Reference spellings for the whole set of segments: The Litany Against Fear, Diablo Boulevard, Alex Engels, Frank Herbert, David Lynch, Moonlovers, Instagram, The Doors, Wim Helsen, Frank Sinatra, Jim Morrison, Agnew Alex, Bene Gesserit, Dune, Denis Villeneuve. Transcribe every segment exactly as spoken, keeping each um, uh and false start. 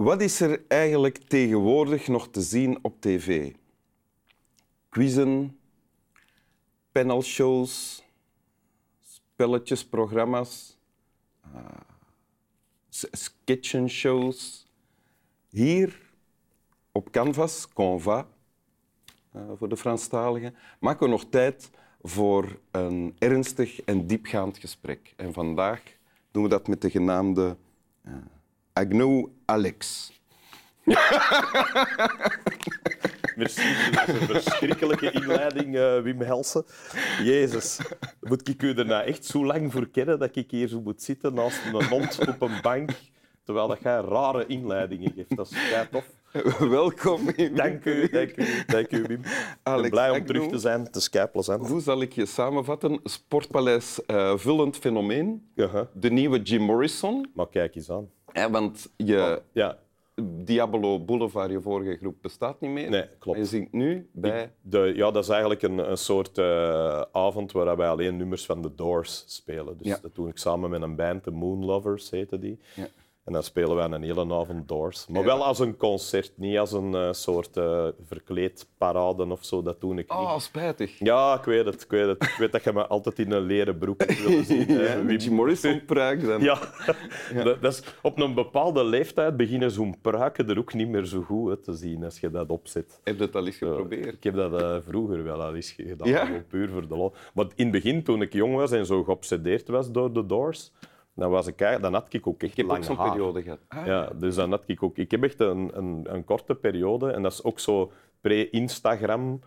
Wat is er eigenlijk tegenwoordig nog te zien op tv? Quizzen, panelshows, spelletjesprogramma's, uh, sketchenshows. Hier op Canvas, Conva, uh, voor de Franstaligen, maken we nog tijd voor een ernstig en diepgaand gesprek. En vandaag doen we dat met de genaamde uh, Agnew Alex. Merci voor deze verschrikkelijke inleiding, uh, Wim Helsen. Jezus, moet ik u daarna echt zo lang voor kennen dat ik hier zo moet zitten naast een hond op een bank, terwijl dat jij rare inleidingen geeft. Dat is vrij tof. Welkom. Wim. Dank u, dank u, dank u, Wim. Alex, ik ben blij om terug te zijn. Het is keipleziant. Hoe zal ik je samenvatten? Sportpaleis, uh, vullend fenomeen. Uh-huh. De nieuwe Jim Morrison. Maar kijk eens aan. Ja, want je... Oh, ja. Diablo Boulevard, je vorige groep, bestaat niet meer. Nee, klopt. Je zingt nu bij... Ik, de, ja, dat is eigenlijk een, een soort uh, avond waar wij alleen nummers van The Doors spelen. Dus ja. Dat doe ik samen met een band, de Moonlovers heette die. Ja. En dan spelen wij een hele avond Doors. Maar ja. Wel als een concert, niet als een uh, soort uh, verkleedparade of zo. Dat doe ik niet. Oh, spijtig. Ja, ik weet het. Ik weet, het. Ik weet dat je me altijd in een leren broek wil zien. Ja, uh, Jim Morrison-pruik dan. Ja, ja. Dat, dat is, op een bepaalde leeftijd beginnen zo'n pruiken er ook niet meer zo goed hè, te zien als je dat opzet. Heb je dat al eens geprobeerd? Uh, ik heb dat uh, vroeger wel al eens gedaan, ja? Puur voor de lol. Want in het begin, toen ik jong was en zo geobsedeerd was door de Doors... Dan, was ik, dan had ik ook echt lang haar. Ik heb ook zo'n periode gehad. Ah, ja, dus dan had ik ook... Ik heb echt een, een, een korte periode en dat is ook zo pre-Instagram.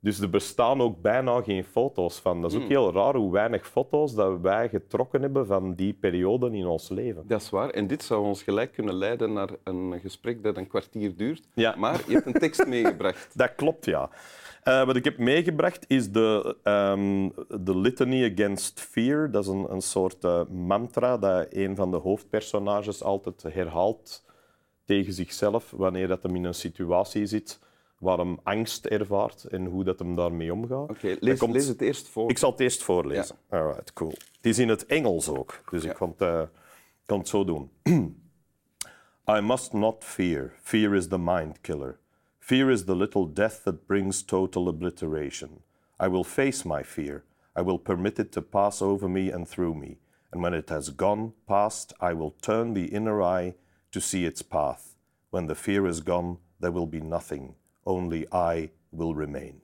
Dus er bestaan ook bijna geen foto's van. Dat is ook mm. heel raar hoe weinig foto's dat wij getrokken hebben van die perioden in ons leven. Dat is waar. En dit zou ons gelijk kunnen leiden naar een gesprek dat een kwartier duurt. Ja. Maar je hebt een tekst meegebracht. Dat klopt, ja. Uh, wat ik heb meegebracht is de um, The Litany Against Fear. Dat is een, een soort uh, mantra dat een van de hoofdpersonages altijd herhaalt tegen zichzelf wanneer dat hem in een situatie zit waar hem angst ervaart en hoe dat hem daarmee omgaat. Okay, lees, komt... lees het eerst voor. Ik zal het eerst voorlezen. Ja. Alright, cool. Het is in het Engels ook, dus ja. ik kan het, uh, kan het zo doen. I must not fear. Fear is the mind killer. Fear is the little death that brings total obliteration. I will face my fear. I will permit it to pass over me and through me. And when it has gone past, I will turn the inner eye to see its path. When the fear is gone, there will be nothing. Only I will remain.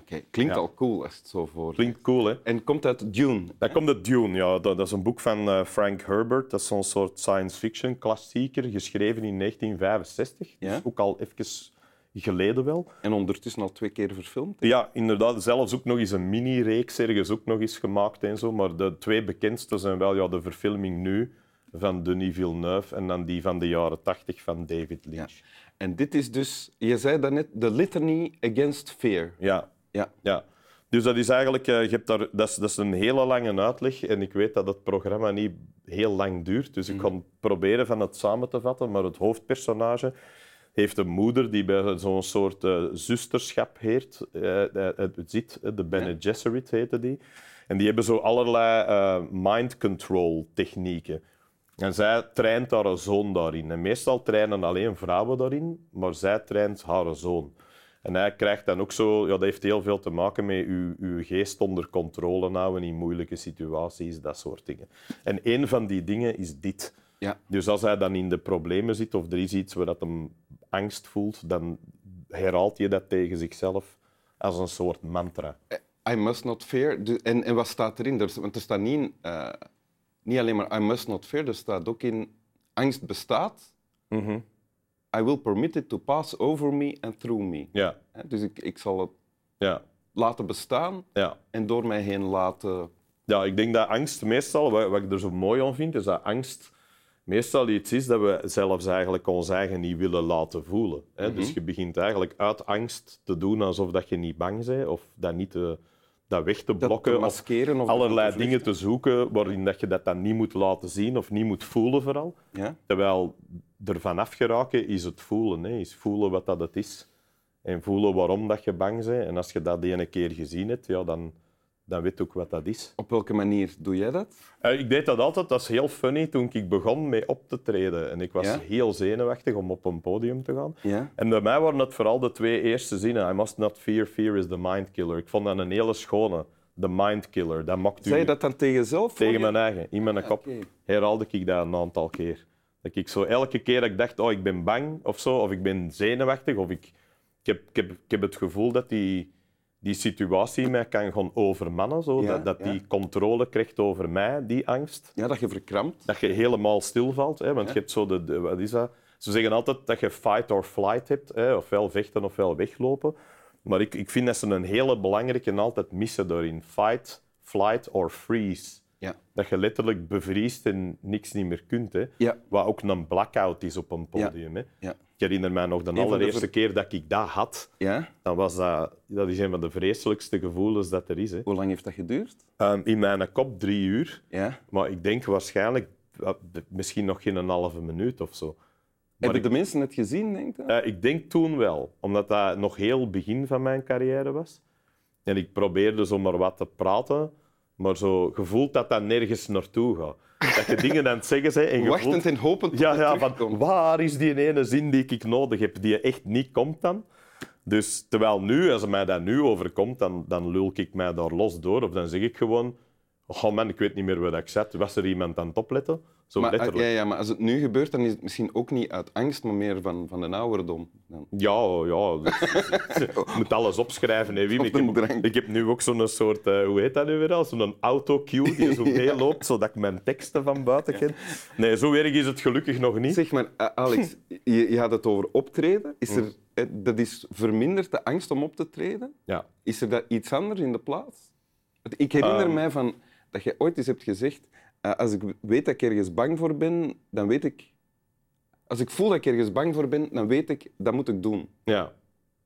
Oké, okay, klinkt ja. al cool als het zo voor. Klinkt cool, hè? En komt uit Dune. Dat komt uit Dune, ja. Dat is een boek van uh, Frank Herbert. Dat is zo'n soort science fiction klassieker, geschreven in negentien vijfenzestig. Ja? Dus ook al even geleden wel. En ondertussen al twee keer verfilmd. Hè? Ja, inderdaad. Zelfs ook nog eens een mini-reeks ergens ook nog eens gemaakt en zo. Maar de twee bekendste zijn wel ja, de verfilming nu van Denis Villeneuve en dan die van de jaren tachtig van David Lynch. Ja. En dit is dus, je zei daarnet, The Litany Against Fear. Ja. Ja. ja. Dus dat is eigenlijk, je hebt daar, dat, is, dat is een hele lange uitleg en ik weet dat het programma niet heel lang duurt, dus ik ga mm. proberen van het samen te vatten, maar het hoofdpersonage heeft een moeder die bij zo'n soort uh, zusterschap heert, uh, uh, zit, de Bene Gesserit heette die, en die hebben zo allerlei uh, mind control technieken. En zij traint haar zoon daarin. En meestal trainen alleen vrouwen daarin, maar zij traint haar zoon. En hij krijgt dan ook zo... Ja, dat heeft heel veel te maken met uw, uw geest onder controle houden in moeilijke situaties, dat soort dingen. En een van die dingen is dit. Ja. Dus als hij dan in de problemen zit of er is iets waar dat hem angst voelt, dan herhaalt je dat tegen zichzelf als een soort mantra. I must not fear. En, en wat staat erin? Want er staat niet... Uh... Niet alleen maar I must not fear, er staat ook in angst bestaat. Mm-hmm. I will permit it to pass over me and through me. Yeah. Dus ik, ik zal het yeah. laten bestaan yeah. en door mij heen laten... Ja, ik denk dat angst meestal, wat, wat ik er zo mooi aan vind, is dat angst meestal iets is dat we zelfs eigenlijk ons eigen niet willen laten voelen. Hè? Mm-hmm. Dus je begint eigenlijk uit angst te doen alsof dat je niet bang bent of dat niet... Te, dat weg te blokken, te maskeren, of allerlei te dingen te zoeken waarin dat je dat dan niet moet laten zien of niet moet voelen vooral. Ja? Terwijl er vanaf geraken is het voelen, hè. Is voelen wat dat het is en voelen waarom dat je bang bent. En als je dat de ene keer gezien hebt, ja, dan, dan weet ook wat dat is. Op welke manier doe jij dat? Uh, ik deed dat altijd. Dat is heel funny. Toen ik begon mee op te treden. En ik was ja? heel zenuwachtig om op een podium te gaan. Ja? En bij mij waren het vooral de twee eerste zinnen. I must not fear, fear is the mind killer. Ik vond dat een hele schone. The mind killer. Dat mocht u... Zei je dat dan tegen jezelf? Tegen je? Mijn eigen. In mijn ja, kop. Okay. Herhaalde ik dat een aantal keer. Dat ik zo elke keer dat ik dacht, oh, ik ben bang of zo, of ik ben zenuwachtig, of ik, ik, heb, ik, heb, ik heb het gevoel dat die, die situatie mij kan gaan overmannen. Zo, ja, dat dat ja. die controle krijgt over mij, die angst. Ja, dat je verkrampt. Dat je helemaal stilvalt. Hè, want ja. je hebt zo de, de... Wat is dat? Ze zeggen altijd dat je fight or flight hebt. Hè, ofwel vechten, ofwel weglopen. Maar ik, ik vind dat ze een hele belangrijke altijd missen daarin. Fight, flight or freeze. Ja. Dat je letterlijk bevriest en niks niet meer kunt. Hè. Ja. Wat ook een blackout is op een podium. Ja. Hè. Ja. Ik herinner mij nog de een allereerste de ver... keer dat ik dat had. Ja. Dan was dat, dat is een van de vreselijkste gevoelens dat er is. Hè. Hoe lang heeft dat geduurd? Um, in mijn kop drie uur. Ja. Maar ik denk waarschijnlijk misschien nog geen een halve minuut of zo. Maar heb je de mensen het gezien, denk je? Uh, ik denk toen wel, omdat dat nog heel begin van mijn carrière was. En ik probeerde zomaar wat te praten, maar zo gevoeld dat dat nergens naartoe gaat. Dat je dingen aan het zeggen bent en gevoeld... Wachtend en hopend tot ja, het ja, terugkomt. Waar is die ene zin die ik nodig heb, die echt niet komt dan? Dus terwijl nu, als mij dat nu overkomt, dan, dan lul ik mij daar los door. Of dan zeg ik gewoon... Oh man, ik weet niet meer waar ik zat. Was er iemand aan het opletten? Zo maar, ja, ja, maar als het nu gebeurt, dan is het misschien ook niet uit angst, maar meer van, van de ouderdom. Dan. Ja, ja. Je moet alles opschrijven, hè, Wim. Ik heb, ik heb nu ook zo'n soort, uh, hoe heet dat nu weer al? Zo'n autocue die zo mee ja. loopt, zodat ik mijn teksten van buiten ken. Nee, zo erg is het gelukkig nog niet. Zeg maar, uh, Alex, je, je had het over optreden. Is er, uh, dat is verminderd de angst om op te treden? Ja. Is er dat iets anders in de plaats? Ik herinner um, mij van... dat je ooit eens hebt gezegd, uh, als ik weet dat ik ergens bang voor ben, dan weet ik... Als ik voel dat ik ergens bang voor ben, dan weet ik, dat moet ik doen. Ja,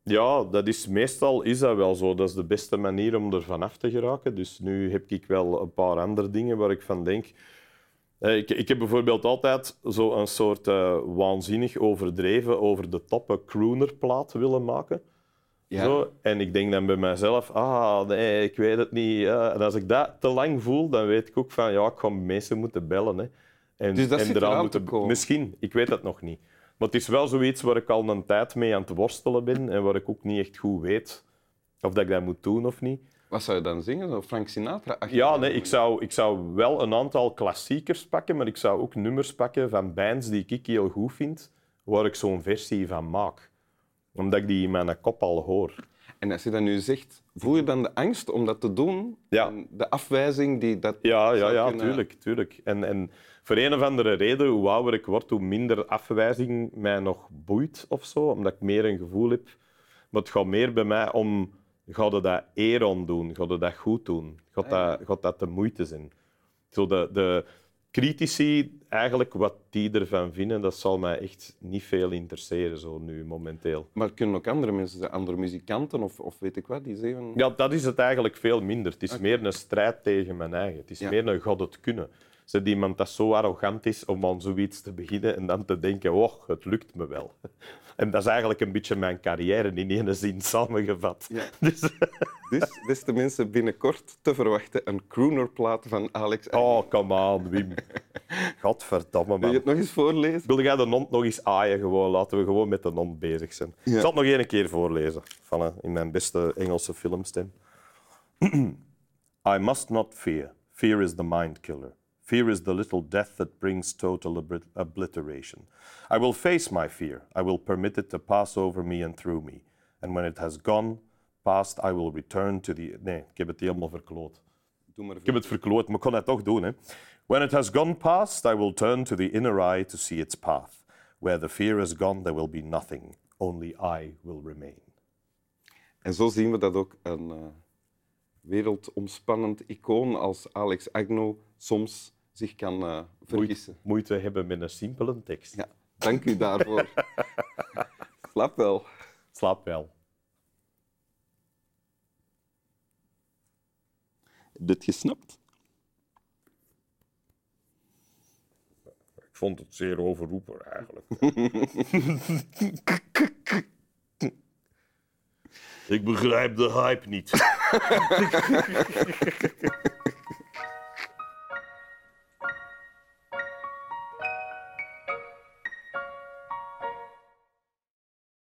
ja dat is, meestal is dat wel zo. Dat is de beste manier om er vanaf te geraken. Dus nu heb ik wel een paar andere dingen waar ik van denk. Uh, ik, ik heb bijvoorbeeld altijd zo een soort uh, waanzinnig overdreven, over de toppen croonerplaat willen maken. Ja. Zo, en ik denk dan bij mezelf, ah nee, ik weet het niet. Ja. En als ik dat te lang voel, dan weet ik ook van, ja, ik ga mensen moeten bellen. Hè. En, dus dat en zit eraan moeten komen? Misschien, ik weet dat nog niet. Maar het is wel zoiets waar ik al een tijd mee aan het worstelen ben en waar ik ook niet echt goed weet of dat ik dat moet doen of niet. Wat zou je dan zingen? Zo Frank Sinatra? Ja, nee, ik zou, ik zou wel een aantal klassiekers pakken, maar ik zou ook nummers pakken van bands die ik heel goed vind, waar ik zo'n versie van maak. Omdat ik die in mijn kop al hoor. En als je dat nu zegt, voel je dan de angst om dat te doen? Ja. De afwijzing die dat... Ja, ja, ja kunnen... tuurlijk. tuurlijk. En, en voor een of andere reden, hoe ouder ik word, hoe minder afwijzing mij nog boeit of zo. Omdat ik meer een gevoel heb. Maar het gaat meer bij mij om, ga je dat eer aan doen? Ga je dat goed doen? Gaat dat, gaat dat de moeite zijn? Zo de, de critici, eigenlijk wat die ervan vinden, dat zal mij echt niet veel interesseren zo nu momenteel. Maar kunnen ook andere mensen, andere muzikanten of, of weet ik wat, die zeggen... Ja, dat is het eigenlijk veel minder. Het is okay. meer een strijd tegen mijn eigen. Het is ja. meer een god het kunnen. Zet iemand dat zo arrogant is om aan zoiets te beginnen en dan te denken, oh, het lukt me wel. En dat is eigenlijk een beetje mijn carrière in één zin samengevat. Ja. Dus... Dus, beste mensen, binnenkort te verwachten een croonerplaat van Alex Engels. Oh, come on, Wim. Godverdamme, man. Wil je het nog eens voorlezen? Wil jij de hond nog eens aaien? Gewoon. Laten we gewoon met de hond bezig zijn. Ja. Ik zal het nog één keer voorlezen, van, in mijn beste Engelse filmstem. I must not fear. Fear is the mind killer. Fear is the little death that brings total obliteration. I will face my fear. I will permit it to pass over me and through me. And when it has gone... Past, I will return to the... Nee, ik heb het helemaal verkloot. Doe maar ik heb het verkloot, maar ik kon het toch doen. Hè? When it has gone past, I will turn to the inner eye to see its path. Where the fear has gone, there will be nothing. Only I will remain. En zo zien we dat ook een uh, wereldomspannend icoon als Alex Agnew soms zich kan uh, vergissen. Moeite, moeite hebben met een simpele tekst. Ja, dank u daarvoor. Slaap wel. Slaap wel. Heb je het gesnapt? Ik vond het zeer overroeper, eigenlijk. Ik begrijp de hype niet.